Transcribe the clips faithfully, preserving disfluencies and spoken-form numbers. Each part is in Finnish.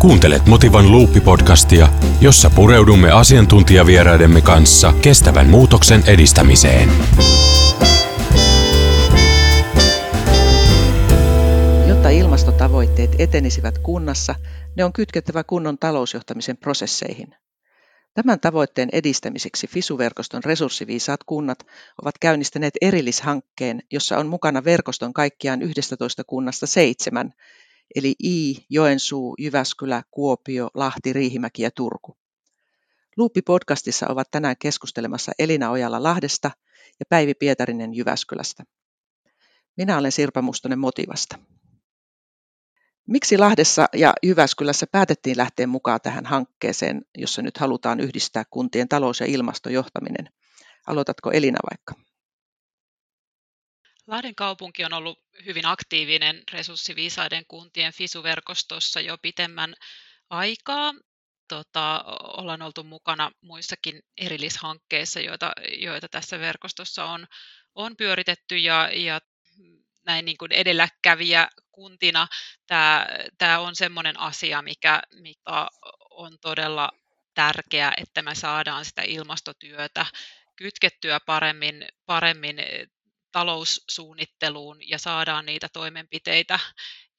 Kuuntelet Motivan Luuppi-podcastia, jossa pureudumme asiantuntijavieraidemme kanssa kestävän muutoksen edistämiseen. Jotta ilmastotavoitteet etenisivät kunnassa, ne on kytkettävä kunnon talousjohtamisen prosesseihin. Tämän tavoitteen edistämiseksi Fisu-verkoston resurssiviisaat kunnat ovat käynnistäneet erillishankkeen, jossa on mukana verkoston kaikkiaan yhdestätoista kunnasta seitsemän, eli Ii, Joensuu, Jyväskylä, Kuopio, Lahti, Riihimäki ja Turku. Luuppi-podcastissa ovat tänään keskustelemassa Elina Ojala Lahdesta ja Päivi Pietarinen Jyväskylästä. Minä olen Sirpa Mustonen Motivasta. Miksi Lahdessa ja Jyväskylässä päätettiin lähteä mukaan tähän hankkeeseen, jossa nyt halutaan yhdistää kuntien talous- ja ilmastojohtaminen? Aloitatko Elina vaikka? Lahden kaupunki on ollut hyvin aktiivinen resurssiviisaiden kuntien Fisu-verkostossa jo pitemmän aikaa. Tota, ollaan oltu mukana muissakin erillishankkeissa, joita, joita tässä verkostossa on, on pyöritetty ja, ja näin niin kuin edelläkävijä kuntina tämä, tämä on semmoinen asia, mikä, mikä on todella tärkeää, että me saadaan sitä ilmastotyötä kytkettyä paremmin, paremmin taloussuunnitteluun ja saadaan niitä toimenpiteitä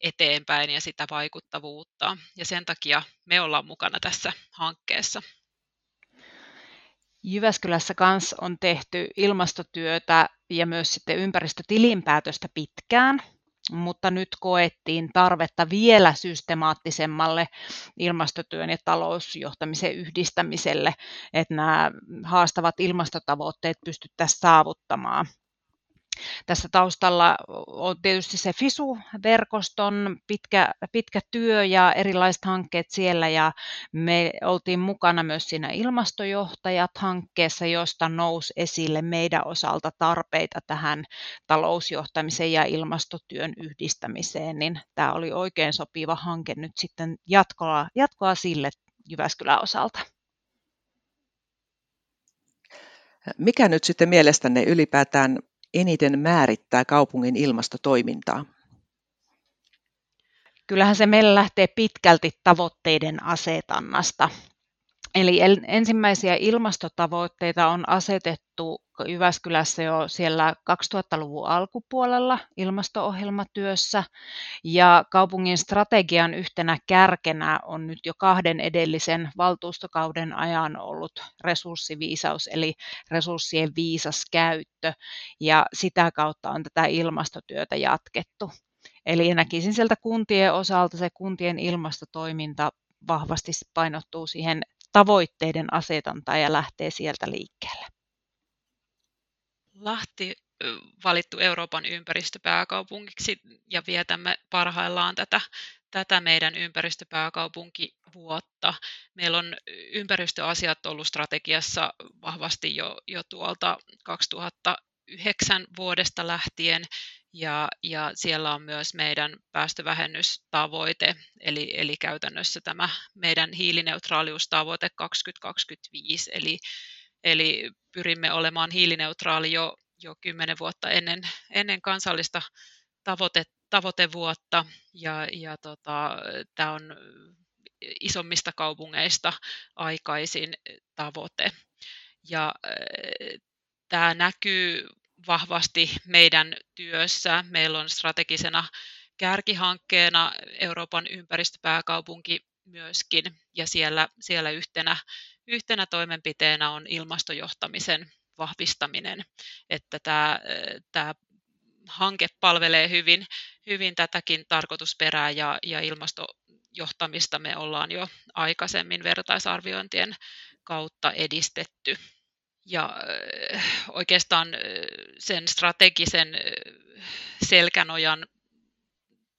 eteenpäin ja sitä vaikuttavuutta. Ja sen takia me ollaan mukana tässä hankkeessa. Jyväskylässä kanssa on tehty ilmastotyötä ja myös sitten ympäristötilinpäätöstä pitkään, mutta nyt koettiin tarvetta vielä systemaattisemmalle ilmastotyön ja talousjohtamisen yhdistämiselle, että nämä haastavat ilmastotavoitteet pystyttäisiin saavuttamaan. Tässä taustalla on tietysti se Fisu-verkoston pitkä, pitkä työ ja erilaiset hankkeet siellä, ja me oltiin mukana myös siinä Ilmastojohtajat-hankkeessa, josta nousi esille meidän osalta tarpeita tähän talousjohtamisen ja ilmastotyön yhdistämiseen, niin tämä oli oikein sopiva hanke nyt sitten jatkoa, jatkoa sille Jyväskylän osalta. Mikä nyt sitten mielestänne ylipäätään eniten määrittää kaupungin ilmastotoimintaa? Kyllähän se meillä lähtee pitkälti tavoitteiden asetannasta. Eli ensimmäisiä ilmastotavoitteita on asetettu Jyväskylässä jo siellä kaksituhattaluvun alkupuolella ilmasto-ohjelmatyössä, ja kaupungin strategian yhtenä kärkenä on nyt jo kahden edellisen valtuustokauden ajan ollut resurssiviisaus, eli resurssien viisas käyttö, ja sitä kautta on tätä ilmastotyötä jatkettu. Eli näkisin sieltä kuntien osalta se kuntien ilmastotoiminta vahvasti painottuu siihen tavoitteiden asetantaa ja lähtee sieltä liikkeelle. Lahti valittu Euroopan ympäristöpääkaupunkiksi ja vietämme parhaillaan tätä, tätä meidän ympäristöpääkaupunkivuotta. Meillä on ympäristöasiat ollut strategiassa vahvasti jo, jo tuolta kaksituhattayhdeksän vuodesta lähtien. Ja, ja siellä on myös meidän päästövähennystavoite, eli, eli käytännössä tämä meidän hiilineutraaliustavoite kaksituhattakaksikymmentäviisi, eli, eli pyrimme olemaan hiilineutraali jo, jo kymmenen vuotta ennen, ennen kansallista tavoite, tavoitevuotta, ja, ja tota, tämä on isommista kaupungeista aikaisin tavoite, ja äh, tämä näkyy vahvasti meidän työssä. Meillä on strategisena kärkihankkeena Euroopan ympäristöpääkaupunki myöskin, ja siellä, siellä yhtenä, yhtenä toimenpiteenä on ilmastojohtamisen vahvistaminen, että tämä, tämä hanke palvelee hyvin, hyvin tätäkin tarkoitusperää, ja, ja ilmastojohtamista me ollaan jo aikaisemmin vertaisarviointien kautta edistetty. Ja oikeastaan sen strategisen selkänojan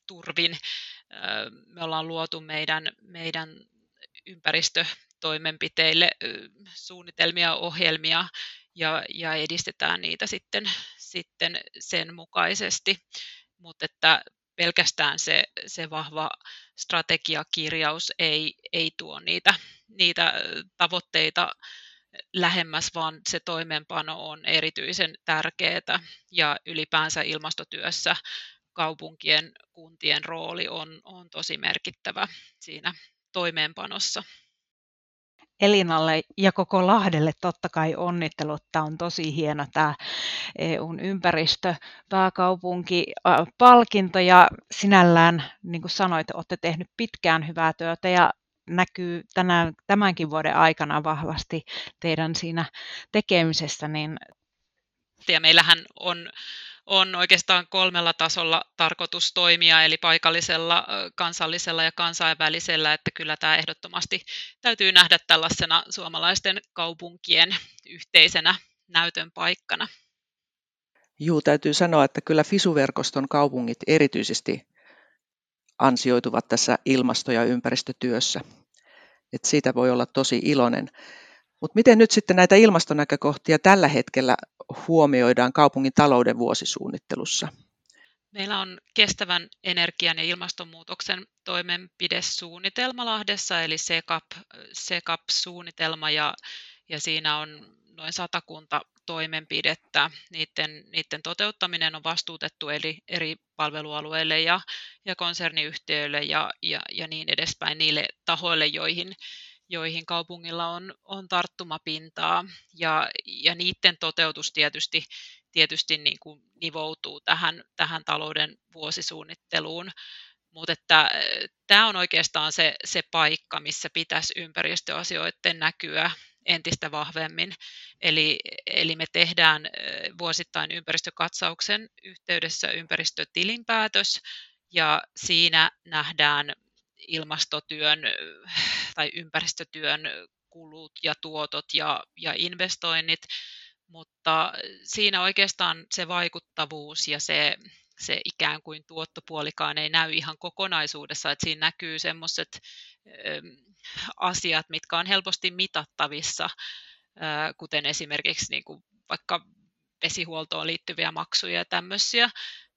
turvin me ollaan luotu meidän, meidän ympäristötoimenpiteille suunnitelmia, ohjelmia ja, ja edistetään niitä sitten, sitten sen mukaisesti, mutta että pelkästään se, se vahva strategiakirjaus ei, ei tuo niitä, niitä tavoitteita lähemmäs, vaan se toimeenpano on erityisen tärkeää, ja ylipäänsä ilmastotyössä kaupunkien, kuntien rooli on, on tosi merkittävä siinä toimeenpanossa. Elinalle ja koko Lahdelle totta kai onnittelut. Tämä on tosi hieno tämä E U:n ympäristöpääkaupunkipalkinto ja sinällään, niin kuin sanoit, olette tehnyt pitkään hyvää työtä ja näkyy tänään, tämänkin vuoden aikana vahvasti teidän siinä tekemisessä. Niin... Ja meillähän on... On oikeastaan kolmella tasolla tarkoitus toimia, eli paikallisella, kansallisella ja kansainvälisellä, että kyllä tämä ehdottomasti täytyy nähdä tällaisena suomalaisten kaupunkien yhteisenä näytön paikkana. Juu, täytyy sanoa, että kyllä Fisu-verkoston kaupungit erityisesti ansioituvat tässä ilmasto- ja ympäristötyössä. Et siitä voi olla tosi iloinen. Mutta miten nyt sitten näitä ilmastonäkökohtia tällä hetkellä huomioidaan kaupungin talouden vuosisuunnittelussa? Meillä on kestävän energian ja ilmastonmuutoksen toimenpidesuunnitelma Lahdessa, eli SECAP, SECAP-suunnitelma, ja, ja siinä on noin satakunta toimenpidettä. Niiden, niiden toteuttaminen on vastuutettu eli eri palvelualueille ja, ja konserniyhtiöille ja, ja, ja niin edespäin niille tahoille, joihin joihin kaupungilla on, on tarttumapintaa, ja, ja niiden toteutus tietysti, tietysti niin kuin nivoutuu tähän, tähän talouden vuosisuunnitteluun, mutta että tämä on oikeastaan se, se paikka, missä pitäisi ympäristöasioiden näkyä entistä vahvemmin, eli, eli me tehdään vuosittain ympäristökatsauksen yhteydessä ympäristötilinpäätös, ja siinä nähdään ilmastotyön tai ympäristötyön kulut ja tuotot ja, ja investoinnit, mutta siinä oikeastaan se vaikuttavuus ja se, se ikään kuin tuottopuolikaan ei näy ihan kokonaisuudessa, että siinä näkyy semmoiset asiat, mitkä on helposti mitattavissa, ö, kuten esimerkiksi niin kuin vaikka vesihuoltoon liittyviä maksuja ja tämmöisiä.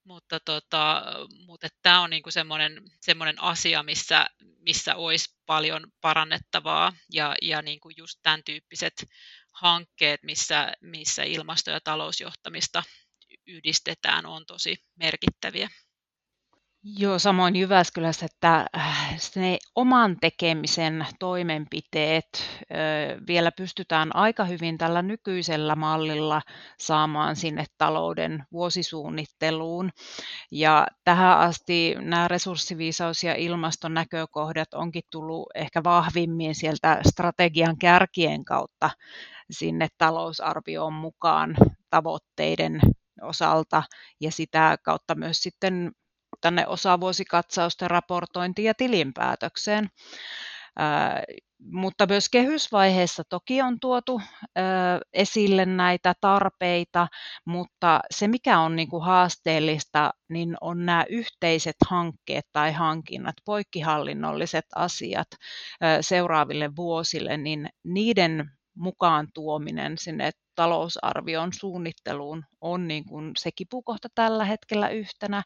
Mutta, tota, mutta tämä on niinku semmoinen, semmoinen asia, missä, missä olisi paljon parannettavaa ja, ja niinku just tämän tyyppiset hankkeet, missä, missä ilmasto- ja talousjohtamista yhdistetään, on tosi merkittäviä. Joo, samoin Jyväskylässä, että ne oman tekemisen toimenpiteet ö, vielä pystytään aika hyvin tällä nykyisellä mallilla saamaan sinne talouden vuosisuunnitteluun. Ja tähän asti nämä resurssiviisaus- ja ilmastonäkökohdat onkin tullut ehkä vahvimmin sieltä strategian kärkien kautta sinne talousarvioon mukaan tavoitteiden osalta ja sitä kautta myös sitten tänne osavuosikatsausten raportointiin ja tilinpäätökseen. Ää, mutta myös kehysvaiheessa toki on tuotu ää, esille näitä tarpeita, mutta se mikä on niinku haasteellista, niin on nämä yhteiset hankkeet tai hankinnat, poikkihallinnolliset asiat ää, seuraaville vuosille, niin niiden mukaan tuominen sinne talousarvion suunnitteluun on niin kuin se kipukohta tällä hetkellä yhtenä.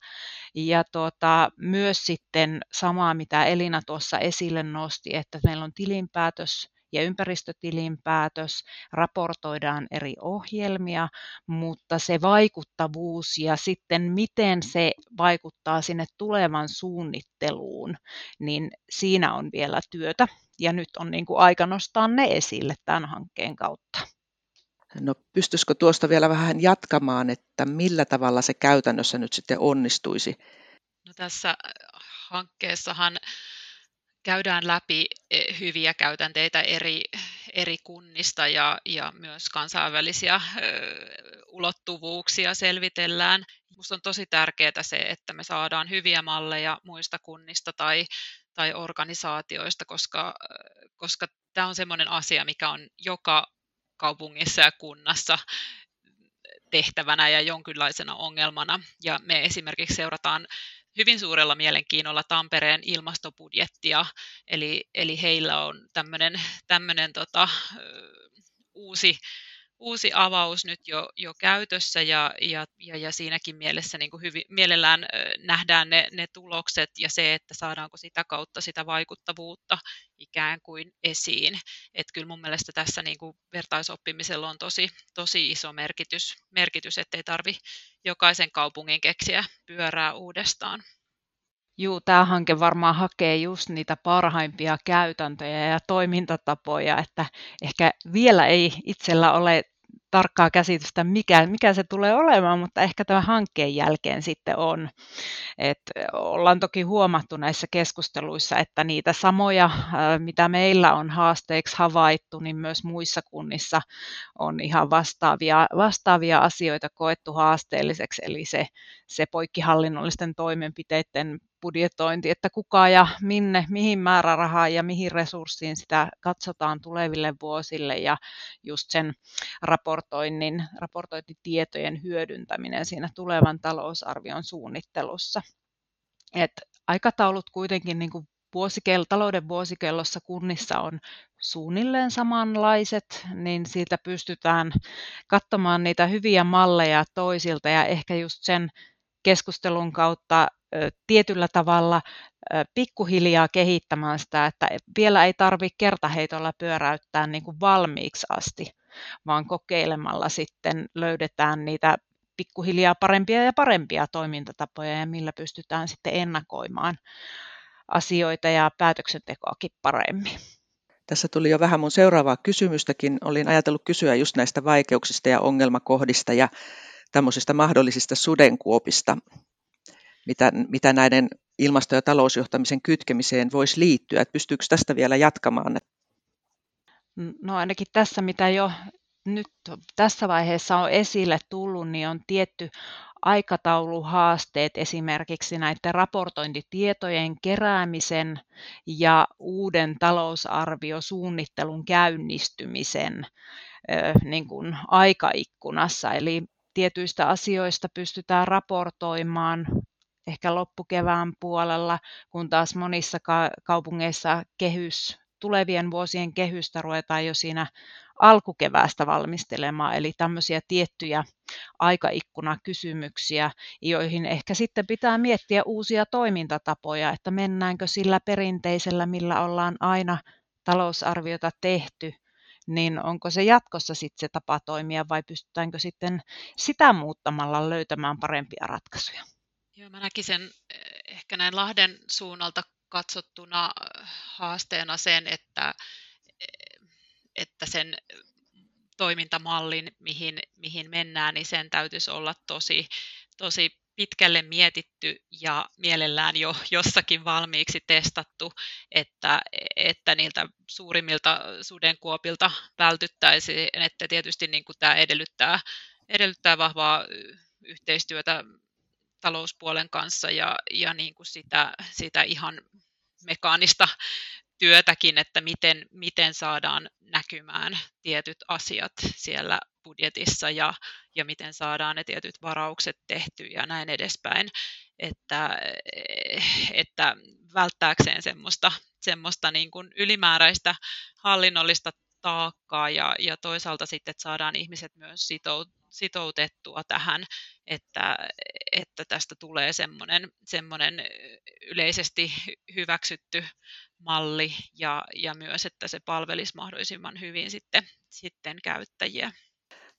Ja tuota, myös sitten samaa, mitä Elina tuossa esille nosti, että meillä on tilinpäätös ja ympäristötilinpäätös, raportoidaan eri ohjelmia, mutta se vaikuttavuus ja sitten miten se vaikuttaa sinne tulevan suunnitteluun, niin siinä on vielä työtä. Ja nyt on niin kuin aika nostaa ne esille tämän hankkeen kautta. No pystyisikö tuosta vielä vähän jatkamaan, että millä tavalla se käytännössä nyt sitten onnistuisi? No tässä hankkeessahan käydään läpi hyviä käytänteitä eri, eri kunnista ja, ja myös kansainvälisiä ö, ulottuvuuksia selvitellään. Minusta on tosi tärkeää se, että me saadaan hyviä malleja muista kunnista tai tai organisaatioista, koska, koska tämä on semmoinen asia, mikä on joka kaupungissa ja kunnassa tehtävänä ja jonkinlaisena ongelmana. Ja me esimerkiksi seurataan hyvin suurella mielenkiinnolla Tampereen ilmastobudjettia, eli, eli heillä on tämmöinen, tämmöinen tota, uusi, uusi avaus nyt jo, jo käytössä, ja, ja, ja siinäkin mielessä niin kuin hyvin, mielellään nähdään ne, ne tulokset ja se, että saadaanko sitä kautta sitä vaikuttavuutta ikään kuin esiin. Et kyllä mun mielestä tässä niin kuin vertaisoppimisella on tosi, tosi iso merkitys, merkitys ettei tarvi jokaisen kaupungin keksiä pyörää uudestaan. Juu, tämä hanke varmaan hakee just niitä parhaimpia käytäntöjä ja toimintatapoja, että ehkä vielä ei itsellä ole tarkkaa käsitystä, mikä, mikä se tulee olemaan, mutta ehkä tämän hankkeen jälkeen sitten on. Et ollaan toki huomattu näissä keskusteluissa, että niitä samoja, mitä meillä on haasteeksi havaittu, niin myös muissa kunnissa on ihan vastaavia, vastaavia asioita koettu haasteelliseksi, eli se, se poikkihallinnollisten toimenpiteiden budjetointi, että kuka ja minne, mihin määrärahaan ja mihin resurssiin sitä katsotaan tuleville vuosille ja just sen raportoinnin, raportointitietojen hyödyntäminen siinä tulevan talousarvion suunnittelussa. Et aikataulut kuitenkin niin kuin vuosikello, talouden vuosikellossa kunnissa on suunnilleen samanlaiset, niin siitä pystytään katsomaan niitä hyviä malleja toisilta ja ehkä just sen keskustelun kautta tietyllä tavalla pikkuhiljaa kehittämään sitä, että vielä ei tarvitse kertaheitolla pyöräyttää niin kuin valmiiksi asti, vaan kokeilemalla sitten löydetään niitä pikkuhiljaa parempia ja parempia toimintatapoja ja millä pystytään sitten ennakoimaan asioita ja päätöksentekoakin paremmin. Tässä tuli jo vähän mun seuraavaa kysymystäkin. Olin ajatellut kysyä just näistä vaikeuksista ja ongelmakohdista ja tämmöisistä mahdollisista sudenkuopista. Mitä, mitä näiden ilmasto- ja talousjohtamisen kytkemiseen voisi liittyä? Että pystyykö tästä vielä jatkamaan? No ainakin tässä, mitä jo nyt tässä vaiheessa on esille tullut, niin on tietty aikatauluhaasteet esimerkiksi näiden raportointitietojen keräämisen ja uuden talousarviosuunnittelun käynnistymisen niin kuin aikaikkunassa. Eli tietyistä asioista pystytään raportoimaan ehkä loppukevään puolella, kun taas monissa kaupungeissa kehys, tulevien vuosien kehystä ruvetaan jo siinä alkukeväästä valmistelemaan, eli tämmöisiä tiettyjä aikaikkunakysymyksiä, joihin ehkä sitten pitää miettiä uusia toimintatapoja, että mennäänkö sillä perinteisellä, millä ollaan aina talousarviota tehty, niin onko se jatkossa sitten se tapa toimia vai pystytäänkö sitten sitä muuttamalla löytämään parempia ratkaisuja? Joo, mä näkisin ehkä näin Lahden suunnalta katsottuna haasteena sen, että, että sen toimintamallin, mihin, mihin mennään, niin sen täytyisi olla tosi, tosi pitkälle mietitty ja mielellään jo jossakin valmiiksi testattu, että, että niiltä suurimmilta sudenkuopilta vältyttäisiin. Että tietysti niin kuin tämä edellyttää, edellyttää vahvaa yhteistyötä talouspuolen kanssa ja, ja niin kuin sitä, sitä ihan mekaanista työtäkin, että miten, miten saadaan näkymään tietyt asiat siellä budjetissa ja, ja miten saadaan ne tietyt varaukset tehtyä ja näin edespäin, että, että välttääkseen semmoista, semmoista niin kuin ylimääräistä hallinnollista taakkaa ja, ja toisaalta sitten, että saadaan ihmiset myös sitoutettua tähän, että, että tästä tulee semmoinen, semmoinen yleisesti hyväksytty malli ja, ja myös, että se palvelisi mahdollisimman hyvin sitten, sitten käyttäjiä.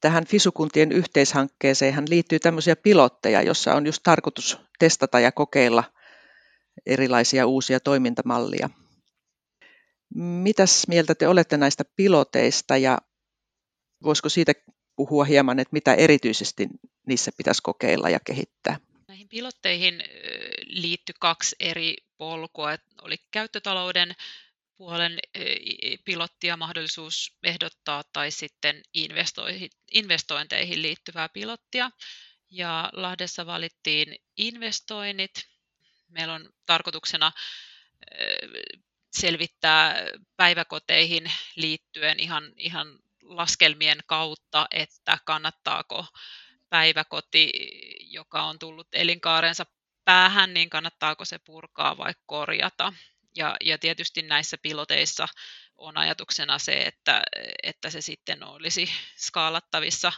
Tähän Fisukuntien yhteishankkeeseen liittyy tämmöisiä pilotteja, jossa on just tarkoitus testata ja kokeilla erilaisia uusia toimintamallia. Mitäs mieltä te olette näistä piloteista ja voisiko siitä puhua hieman, että mitä erityisesti niissä pitäisi kokeilla ja kehittää? Näihin pilotteihin liittyy kaksi eri polkua. Oli käyttötalouden puolen pilottia mahdollisuus ehdottaa tai sitten investointeihin liittyvää pilottia. Ja Lahdessa valittiin investoinnit. Meillä on tarkoituksena selvittää päiväkoteihin liittyen ihan, ihan laskelmien kautta, että kannattaako päiväkoti, joka on tullut elinkaarensa päähän, niin kannattaako se purkaa vai korjata. Ja, ja tietysti näissä piloteissa on ajatuksena se, että, että se sitten olisi skaalattavissa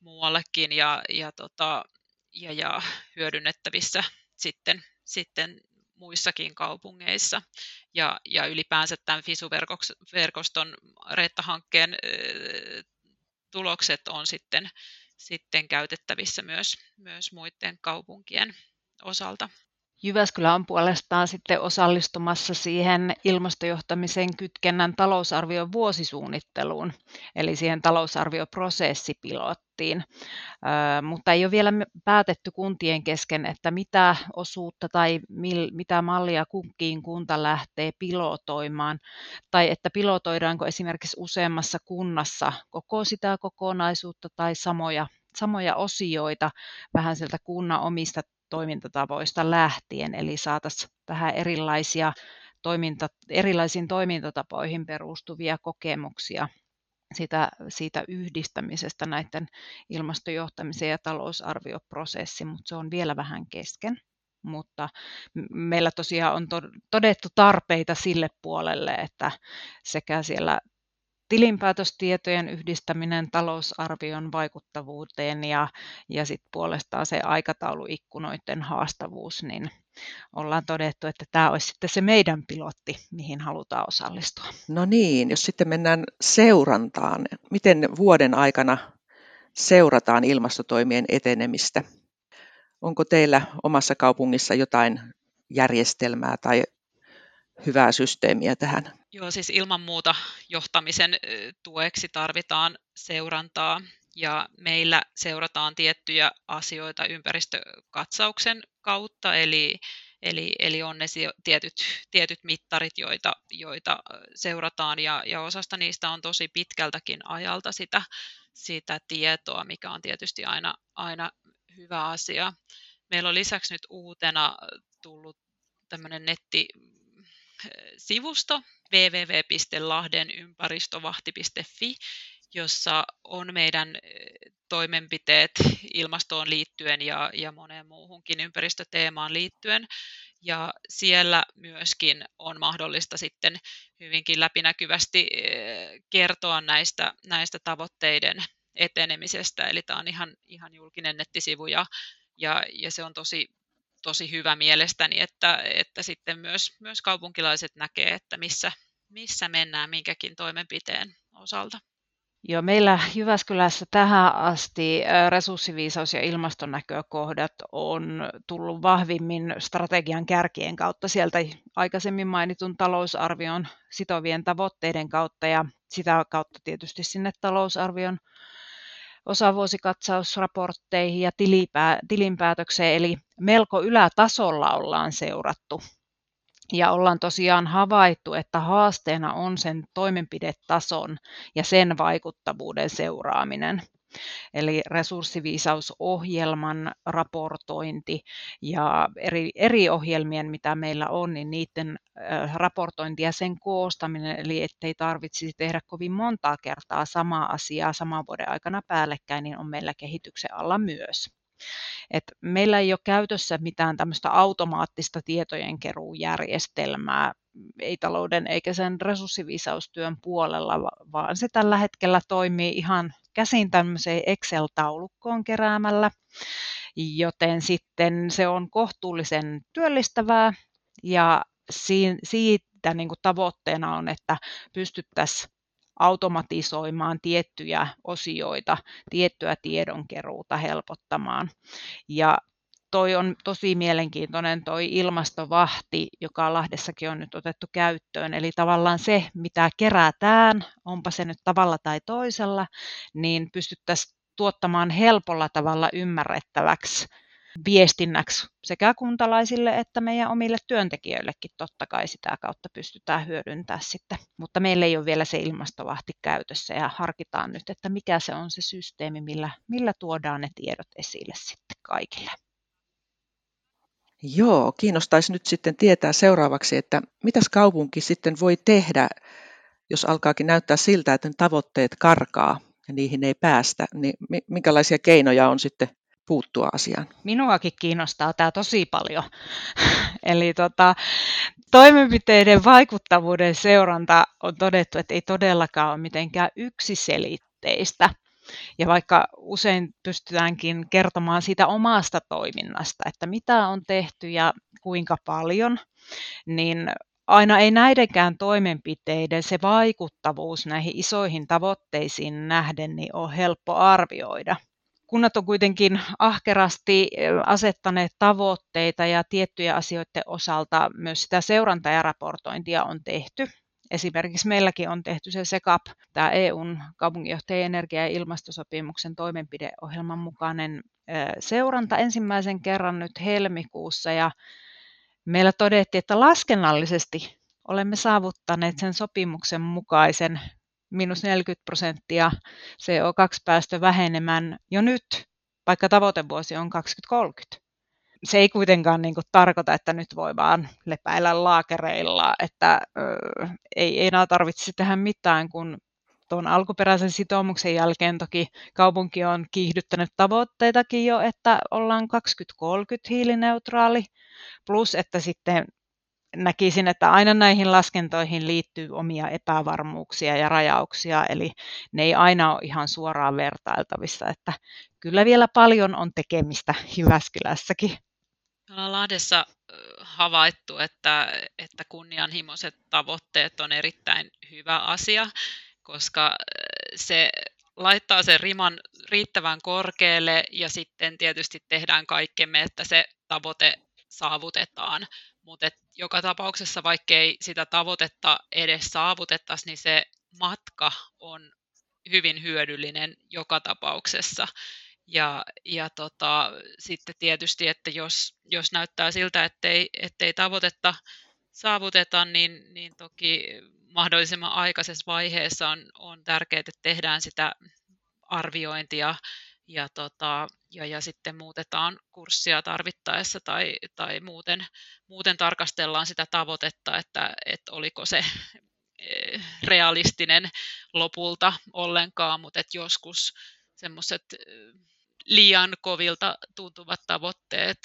muuallekin ja, ja, tota, ja, ja hyödynnettävissä sitten, sitten muissakin kaupungeissa. Ja, ja ylipäänsä tämän Fisu-verkoston REETTA-hankkeen tulokset on sitten, sitten käytettävissä myös, myös muiden kaupunkien osalta. Jyväskylä on puolestaan sitten osallistumassa siihen ilmastojohtamisen kytkennän talousarvion vuosisuunnitteluun, eli siihen talousarvioprosessipilottiin, Ö, mutta ei ole vielä päätetty kuntien kesken, että mitä osuutta tai mil, mitä mallia kunkin kunta lähtee pilotoimaan, tai että pilotoidaanko esimerkiksi useammassa kunnassa koko sitä kokonaisuutta tai samoja, samoja osioita vähän sieltä kunnan omista toimintatavoista lähtien, eli saataisiin vähän erilaisia toiminta, erilaisiin toimintatapoihin perustuvia kokemuksia sitä, siitä yhdistämisestä näiden ilmastojohtamisen ja talousarvioprosessi, mutta se on vielä vähän kesken. Mutta meillä tosiaan on todettu tarpeita sille puolelle, että sekä siellä tilinpäätöstietojen yhdistäminen talousarvion vaikuttavuuteen ja, ja sitten puolestaan se aikatauluikkunoiden haastavuus, niin ollaan todettu, että tämä olisi sitten se meidän pilotti, mihin halutaan osallistua. No niin, jos sitten mennään seurantaan. Miten vuoden aikana seurataan ilmastotoimien etenemistä? Onko teillä omassa kaupungissa jotain järjestelmää tai hyvää systeemiä tähän? Joo, siis ilman muuta johtamisen tueksi tarvitaan seurantaa ja meillä seurataan tiettyjä asioita ympäristökatsauksen kautta, eli, eli, eli on ne tietyt, tietyt mittarit, joita, joita seurataan ja, ja osasta niistä on tosi pitkältäkin ajalta sitä, sitä tietoa, mikä on tietysti aina, aina hyvä asia. Meillä on lisäksi nyt uutena tullut tämmöinen netti sivusto double-u double-u double-u piste lahden ympäristövähti piste fi, jossa on meidän toimenpiteet ilmastoon liittyen ja, ja moneen muuhunkin ympäristöteemaan liittyen. Ja siellä myöskin on mahdollista sitten hyvinkin läpinäkyvästi kertoa näistä, näistä tavoitteiden etenemisestä. Eli tämä on ihan, ihan julkinen nettisivu ja, ja, ja se on tosi tosi hyvä mielestäni, että, että sitten myös, myös kaupunkilaiset näkee, että missä, missä mennään minkäkin toimenpiteen osalta. Joo, meillä Jyväskylässä tähän asti resurssiviisaus- ja ilmastonäkökohdat on tullut vahvimmin strategian kärkien kautta sieltä aikaisemmin mainitun talousarvion sitovien tavoitteiden kautta ja sitä kautta tietysti sinne talousarvion osavuosikatsausraportteihin ja tilipää, tilinpäätökseen, eli melko ylätasolla ollaan seurattu. Ja ollaan tosiaan havaittu, että haasteena on sen toimenpidetason ja sen vaikuttavuuden seuraaminen. Eli resurssiviisausohjelman raportointi ja eri, eri ohjelmien, mitä meillä on, niin niiden raportointi ja sen koostaminen, eli ettei tarvitsisi tehdä kovin montaa kertaa samaa asiaa saman vuoden aikana päällekkäin, niin on meillä kehityksen alla myös. Et meillä ei ole käytössä mitään tämmöistä automaattista tietojenkeruujärjestelmää, ei talouden eikä sen resurssiviisaustyön puolella, vaan se tällä hetkellä toimii ihan käsin tämmöiseen Excel-taulukkoon keräämällä, joten sitten se on kohtuullisen työllistävää ja siitä niin kuin tavoitteena on, että pystyttäisiin automatisoimaan tiettyjä osioita, tiettyä tiedonkeruuta helpottamaan. Ja toi on tosi mielenkiintoinen toi ilmastovahti, joka Lahdessakin on nyt otettu käyttöön. Eli tavallaan se, mitä kerätään, onpa se nyt tavalla tai toisella, niin pystyttäisiin tuottamaan helpolla tavalla ymmärrettäväksi viestinnäksi sekä kuntalaisille että meidän omille työntekijöillekin totta kai sitä kautta pystytään hyödyntämään sitten. Mutta meillä ei ole vielä se ilmastovahti käytössä ja harkitaan nyt, että mikä se on se systeemi, millä, millä tuodaan ne tiedot esille sitten kaikille. Joo, kiinnostaisi nyt sitten tietää seuraavaksi, että mitäs kaupunki sitten voi tehdä, jos alkaakin näyttää siltä, että ne tavoitteet karkaa ja niihin ei päästä, niin minkälaisia keinoja on sitten puuttua asiaan? Minuakin kiinnostaa tämä tosi paljon. Eli tota, toimenpiteiden vaikuttavuuden seuranta on todettu, että ei todellakaan ole mitenkään yksiselitteistä. Ja vaikka usein pystytäänkin kertomaan siitä omasta toiminnasta, että mitä on tehty ja kuinka paljon, niin aina ei näidenkään toimenpiteiden se vaikuttavuus näihin isoihin tavoitteisiin nähden niin on helppo arvioida. Kunnat on kuitenkin ahkerasti asettaneet tavoitteita ja tiettyjä asioiden osalta myös sitä seurantaa ja raportointia on tehty. Esimerkiksi meilläkin on tehty se SECAP, tämä E U:n kaupunginjohtajien energia- ja ilmastosopimuksen toimenpideohjelman mukainen seuranta ensimmäisen kerran nyt helmikuussa. Ja meillä todettiin, että laskennallisesti olemme saavuttaneet sen sopimuksen mukaisen miinus neljäkymmentä prosenttia C O kaksi -päästövähenemän jo nyt, vaikka tavoitevuosi on kaksituhattakolmekymmentä. Se ei kuitenkaan niin kuin tarkoita, että nyt voi vaan lepäillä laakereilla, että ö, ei enää tarvitsisi tähän mitään, kun tuon alkuperäisen sitoumuksen jälkeen toki kaupunki on kiihdyttänyt tavoitteitakin jo, että ollaan kaksituhattakolmekymmentä hiilineutraali, plus että sitten näkisin, että aina näihin laskentoihin liittyy omia epävarmuuksia ja rajauksia, eli ne ei aina ole ihan suoraan vertailtavissa, että kyllä vielä paljon on tekemistä Jyväskylässäkin. Ollaan Lahdessa havaittu, että, että kunnianhimoiset tavoitteet on erittäin hyvä asia, koska se laittaa sen riman riittävän korkealle ja sitten tietysti tehdään kaikkemme, että se tavoite saavutetaan. Mutta joka tapauksessa, vaikkei sitä tavoitetta edes saavutettaisi, niin se matka on hyvin hyödyllinen joka tapauksessa. Ja, ja tota, sitten tietysti, että jos, jos näyttää siltä, ettei, ettei tavoitetta saavuteta, niin, niin toki mahdollisimman aikaisessa vaiheessa on, on tärkeää, että tehdään sitä arviointia ja, tota, ja, ja sitten muutetaan kurssia tarvittaessa tai, tai muuten, muuten tarkastellaan sitä tavoitetta, että, että oliko se realistinen lopulta ollenkaan, mutta että joskus semmoiset liian kovilta tuntuvat tavoitteet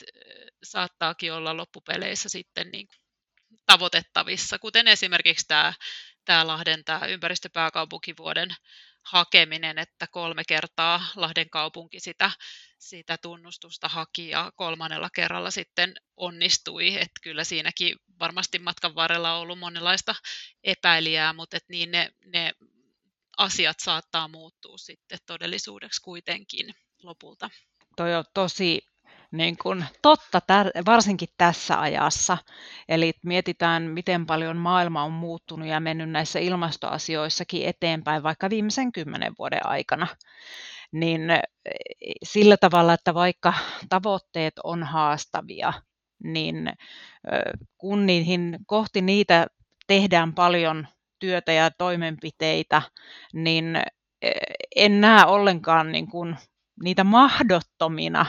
saattaakin olla loppupeleissä sitten niin tavoitettavissa, kuten esimerkiksi tämä, tämä Lahden tämä ympäristöpääkaupunkivuoden hakeminen, että kolme kertaa Lahden kaupunki sitä, sitä tunnustusta haki ja kolmannella kerralla sitten onnistui. Että kyllä siinäkin varmasti matkan varrella on ollut monenlaista epäilijää, mutta et niin ne, ne asiat saattaa muuttua sitten todellisuudeksi kuitenkin lopulta. Toi on tosi niin kun, totta, varsinkin tässä ajassa. Eli mietitään, miten paljon maailma on muuttunut ja mennyt näissä ilmastoasioissakin eteenpäin vaikka viimeisen kymmenen vuoden aikana. Niin sillä tavalla, että vaikka tavoitteet on haastavia, niin kun niihin kohti niitä tehdään paljon työtä ja toimenpiteitä, niin en näe ollenkaan niin kuin niitä mahdottomina,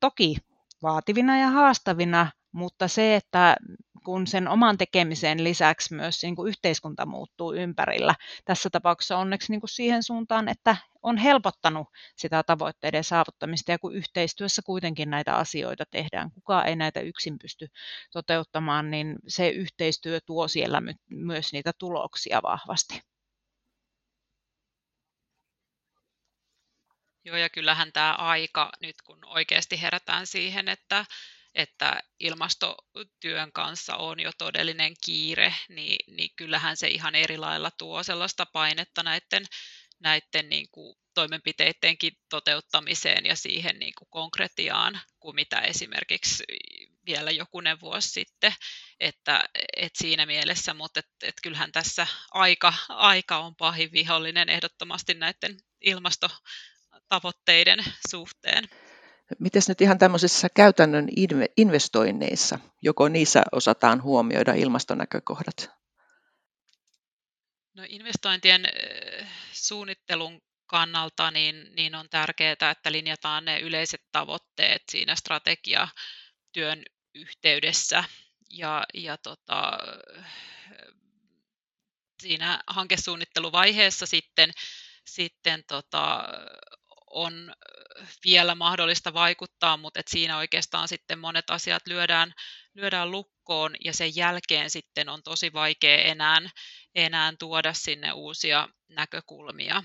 toki vaativina ja haastavina, mutta se, että kun sen oman tekemisen lisäksi myös niin kuin yhteiskunta muuttuu ympärillä, tässä tapauksessa onneksi niin kuin siihen suuntaan, että on helpottanut sitä tavoitteiden saavuttamista ja kun yhteistyössä kuitenkin näitä asioita tehdään, kukaan ei näitä yksin pysty toteuttamaan, niin se yhteistyö tuo siellä my- myös niitä tuloksia vahvasti. Joo, ja kyllähän tämä aika nyt, kun oikeasti herätään siihen, että, että ilmastotyön kanssa on jo todellinen kiire, niin, niin kyllähän se ihan eri lailla tuo sellaista painetta näiden, näiden niin kuin toimenpiteidenkin toteuttamiseen ja siihen niin kuin konkretiaan kuin mitä esimerkiksi vielä jokunen vuosi sitten, että, että siinä mielessä, mutta että, että kyllähän tässä aika, aika on pahin vihollinen ehdottomasti näiden ilmasto tavoitteiden suhteen. Mites nyt ihan tämmöisissä käytännön investoinneissa, joko niissä osataan huomioida ilmastonäkökohdat? No investointien suunnittelun kannalta niin, niin on tärkeää, että linjataan ne yleiset tavoitteet siinä strategiatyön yhteydessä ja, ja tota, siinä hankesuunnitteluvaiheessa sitten, sitten tota, on vielä mahdollista vaikuttaa, mutta et siinä oikeastaan sitten monet asiat lyödään, lyödään lukkoon ja sen jälkeen sitten on tosi vaikea enää, enää tuoda sinne uusia näkökulmia.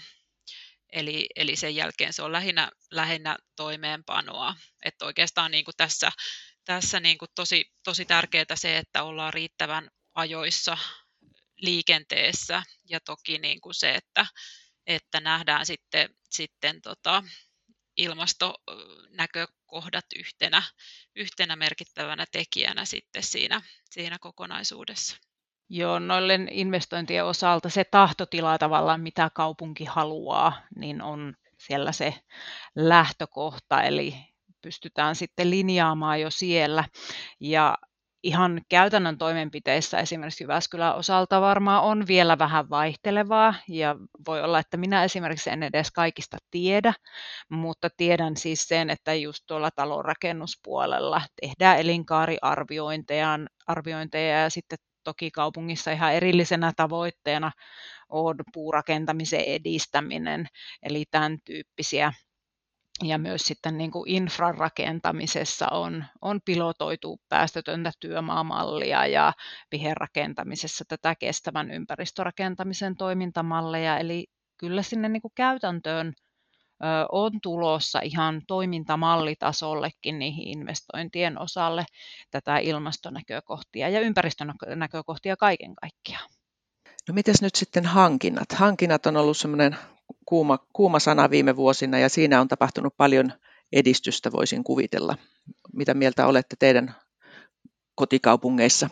Eli, eli sen jälkeen se on lähinnä, lähinnä toimeenpanoa. Et oikeastaan niin kuin tässä, tässä niin kuin tosi, tosi tärkeää se, että ollaan riittävän ajoissa liikenteessä ja toki niin kuin se, että että nähdään sitten, sitten tota, ilmastonäkökohdat yhtenä, yhtenä merkittävänä tekijänä sitten siinä, siinä kokonaisuudessa. Joo, noiden investointien osalta se tahtotila tavallaan, mitä kaupunki haluaa, niin on siellä se lähtökohta, eli pystytään sitten linjaamaan jo siellä. Ja ihan käytännön toimenpiteissä esimerkiksi Jyväskylän osalta varmaan on vielä vähän vaihtelevaa ja voi olla, että minä esimerkiksi en edes kaikista tiedä, mutta tiedän siis sen, että just tuolla talonrakennuspuolella tehdään elinkaariarviointeja arviointeja ja sitten toki kaupungissa ihan erillisenä tavoitteena on puurakentamisen edistäminen, eli tämän tyyppisiä. Ja myös sitten niin kuin infrarakentamisessa on, on pilotoitu päästötöntä työmaamallia ja viherrakentamisessa tätä kestävän ympäristörakentamisen toimintamalleja. Eli kyllä sinne niin kuin käytäntöön on tulossa ihan toimintamallitasollekin niihin investointien osalle tätä ilmastonäkökohtia ja ympäristönäkökohtia kaiken kaikkiaan. No mites nyt sitten hankinnat? Hankinnat on ollut semmoinen kuuma, kuuma sana viime vuosina ja siinä on tapahtunut paljon edistystä, voisin kuvitella. Mitä mieltä olette teidän kotikaupungeissa?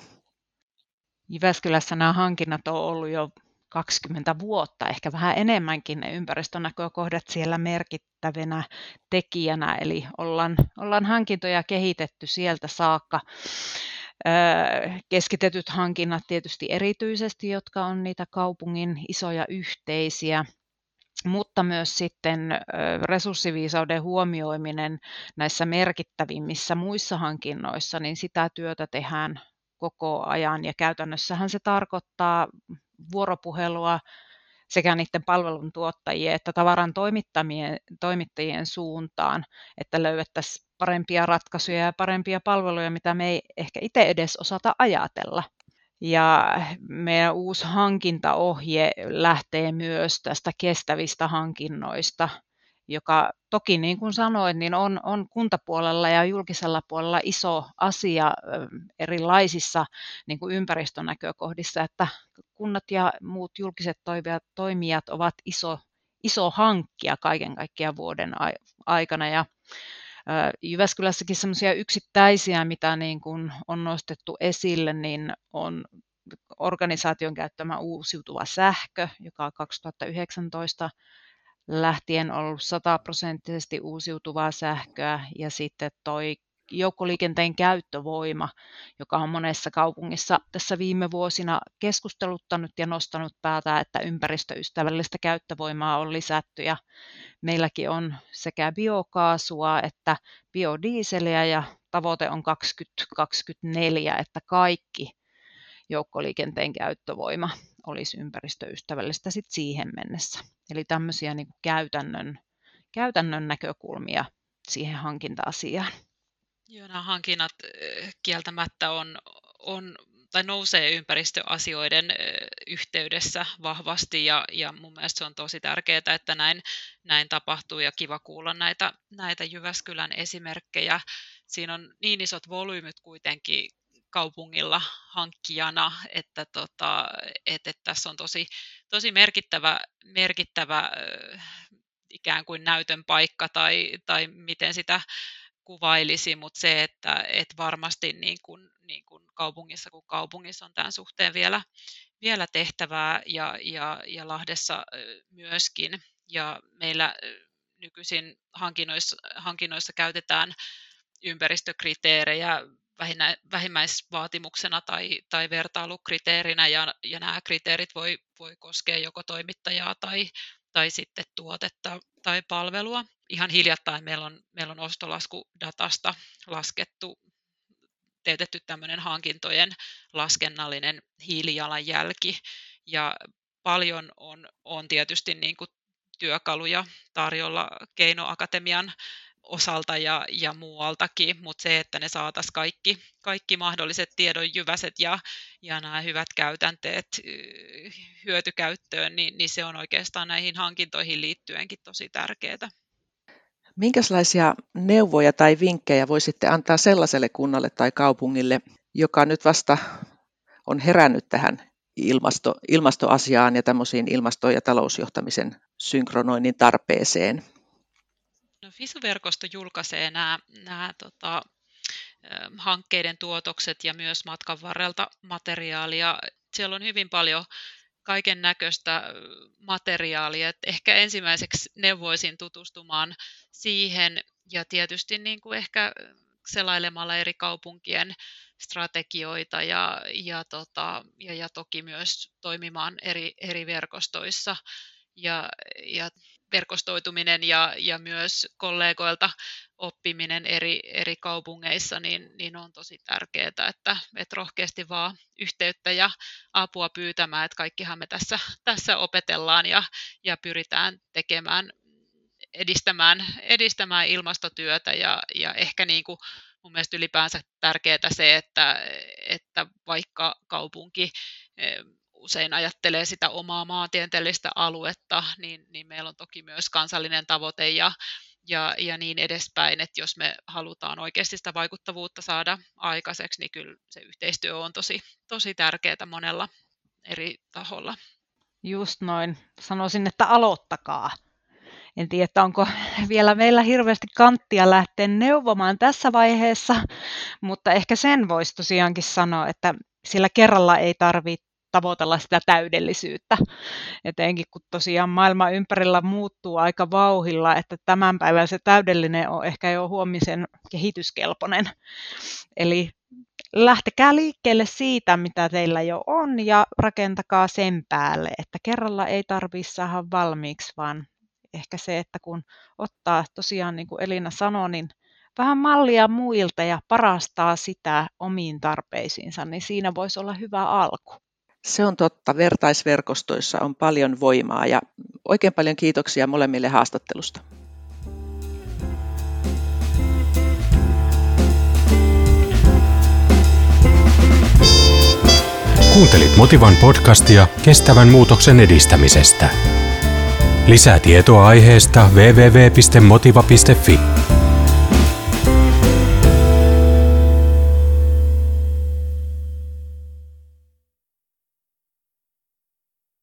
Jyväskylässä nämä hankinnat on ollut jo kaksikymmentä vuotta, ehkä vähän enemmänkin ne ympäristönäkökohdat siellä merkittävänä tekijänä, eli ollaan, ollaan hankintoja kehitetty sieltä saakka. Keskitetyt hankinnat tietysti erityisesti, jotka on niitä kaupungin isoja yhteisiä, mutta myös sitten resurssiviisauden huomioiminen näissä merkittävimmissä muissa hankinnoissa, niin sitä työtä tehdään koko ajan ja käytännössähän se tarkoittaa vuoropuhelua sekä niiden palveluntuottajien että tavaran toimittajien suuntaan, että löydettäisiin parempia ratkaisuja ja parempia palveluja, mitä me ei ehkä itse edes osata ajatella. Ja meidän uusi hankintaohje lähtee myös tästä kestävistä hankinnoista, joka toki niin kuin sanoin, niin on, on kuntapuolella ja julkisella puolella iso asia erilaisissa niin kuin ympäristönäkökohdissa, että kunnat ja muut julkiset toimijat ovat iso, iso hankkija kaiken kaikkiaan vuoden aikana. Ja Jyväskylässäkin sellaisia yksittäisiä, mitä niin kuin on nostettu esille, niin on organisaation käyttämä uusiutuva sähkö, joka on kaksituhattayhdeksäntoista lähtien ollut sataprosenttisesti uusiutuvaa sähköä ja sitten toi joukkoliikenteen käyttövoima, joka on monessa kaupungissa tässä viime vuosina keskusteluttanut ja nostanut päätään, että ympäristöystävällistä käyttövoimaa on lisätty ja meilläkin on sekä biokaasua että biodieseliä ja tavoite on kaksituhattakaksikymmentäneljä, että kaikki joukkoliikenteen käyttövoima olisi ympäristöystävällistä sit siihen mennessä. Eli tämmöisiä niin kuin käytännön, käytännön näkökulmia siihen hankinta-asiaan. Joo, nämä hankinnat kieltämättä on, on, tai nousee ympäristöasioiden yhteydessä vahvasti ja, ja mun mielestä se on tosi tärkeää, että näin, näin tapahtuu ja kiva kuulla näitä, näitä Jyväskylän esimerkkejä. Siinä on niin isot volyymit kuitenkin kaupungilla hankkijana, että, tota, että, että tässä on tosi, tosi merkittävä, merkittävä ikään kuin näytön paikka tai, tai miten sitä kuvailisi, mutta se, että, että varmasti niin kuin, niin kuin kaupungissa kuin kaupungissa on tämän suhteen vielä, vielä tehtävää ja, ja, ja Lahdessa myöskin. Ja meillä nykyisin hankinnoissa, hankinnoissa käytetään ympäristökriteerejä vähinnä, vähimmäisvaatimuksena tai, tai vertailukriteerinä ja, ja nämä kriteerit voi, voi koskea joko toimittajaa tai tai sitten tuotetta tai palvelua. Ihan hiljattain meillä on, meillä on ostolaskudatasta laskettu, teetetty tämmöinen hankintojen laskennallinen hiilijalanjälki. Ja paljon on, on tietysti niin kuin työkaluja tarjolla Keino Akatemian osalta ja, ja muualtakin, mutta se, että ne saataisiin kaikki, kaikki mahdolliset tiedonjyväset ja, ja nämä hyvät käytänteet hyötykäyttöön, niin, niin se on oikeastaan näihin hankintoihin liittyenkin tosi tärkeää. Minkälaisia neuvoja tai vinkkejä voisitte antaa sellaiselle kunnalle tai kaupungille, joka nyt vasta on herännyt tähän ilmasto, ilmastoasiaan ja tämmöisiin ilmasto- ja talousjohtamisen synkronoinnin tarpeeseen? No Fisu-verkosto julkaisee nämä, nämä tota, hankkeiden tuotokset ja myös matkan varrelta materiaalia. Siellä on hyvin paljon kaiken näköistä materiaalia. Et ehkä ensimmäiseksi neuvoisin tutustumaan siihen ja tietysti niin kuin ehkä selailemalla eri kaupunkien strategioita ja, ja, tota, ja, ja toki myös toimimaan eri, eri verkostoissa ja, ja verkostoituminen ja, ja myös kollegoilta oppiminen eri, eri kaupungeissa niin, niin on tosi tärkeää, että, että rohkeasti vaan yhteyttä ja apua pyytämään, että kaikkihan me tässä, tässä opetellaan ja, ja pyritään tekemään edistämään, edistämään ilmastotyötä ja, ja ehkä niin kuin mun mielestä ylipäänsä tärkeää se, että, että vaikka kaupunki usein ajattelee sitä omaa maantieteellistä aluetta, niin, niin meillä on toki myös kansallinen tavoite ja, ja, ja niin edespäin, että jos me halutaan oikeasti sitä vaikuttavuutta saada aikaiseksi, niin kyllä se yhteistyö on tosi, tosi tärkeää monella eri taholla. Just noin. Sanoisin, että aloittakaa. En tiedä, että onko vielä meillä hirveästi kanttia lähteä neuvomaan tässä vaiheessa, mutta ehkä sen voisi tosiaankin sanoa, että sillä kerralla ei tarvitse tavoitella sitä täydellisyyttä. Etenkin kun tosiaan maailma ympärillä muuttuu aika vauhilla, että tämän päivän se täydellinen on ehkä jo huomisen kehityskelpoinen. Eli lähtekää liikkeelle siitä, mitä teillä jo on ja rakentakaa sen päälle, että kerralla ei tarvitse saada valmiiksi, vaan ehkä se, että kun ottaa tosiaan, niin kuin Elina sanoi, niin vähän mallia muilta ja parastaa sitä omiin tarpeisiinsa, niin siinä voisi olla hyvä alku. Se on totta. Vertaisverkostoissa on paljon voimaa ja oikein paljon kiitoksia molemmille haastattelusta. Kuuntelit Motivan podcastia kestävän muutoksen edistämisestä. Lisää tietoa aiheesta double-u double-u double-u piste motiva piste fi.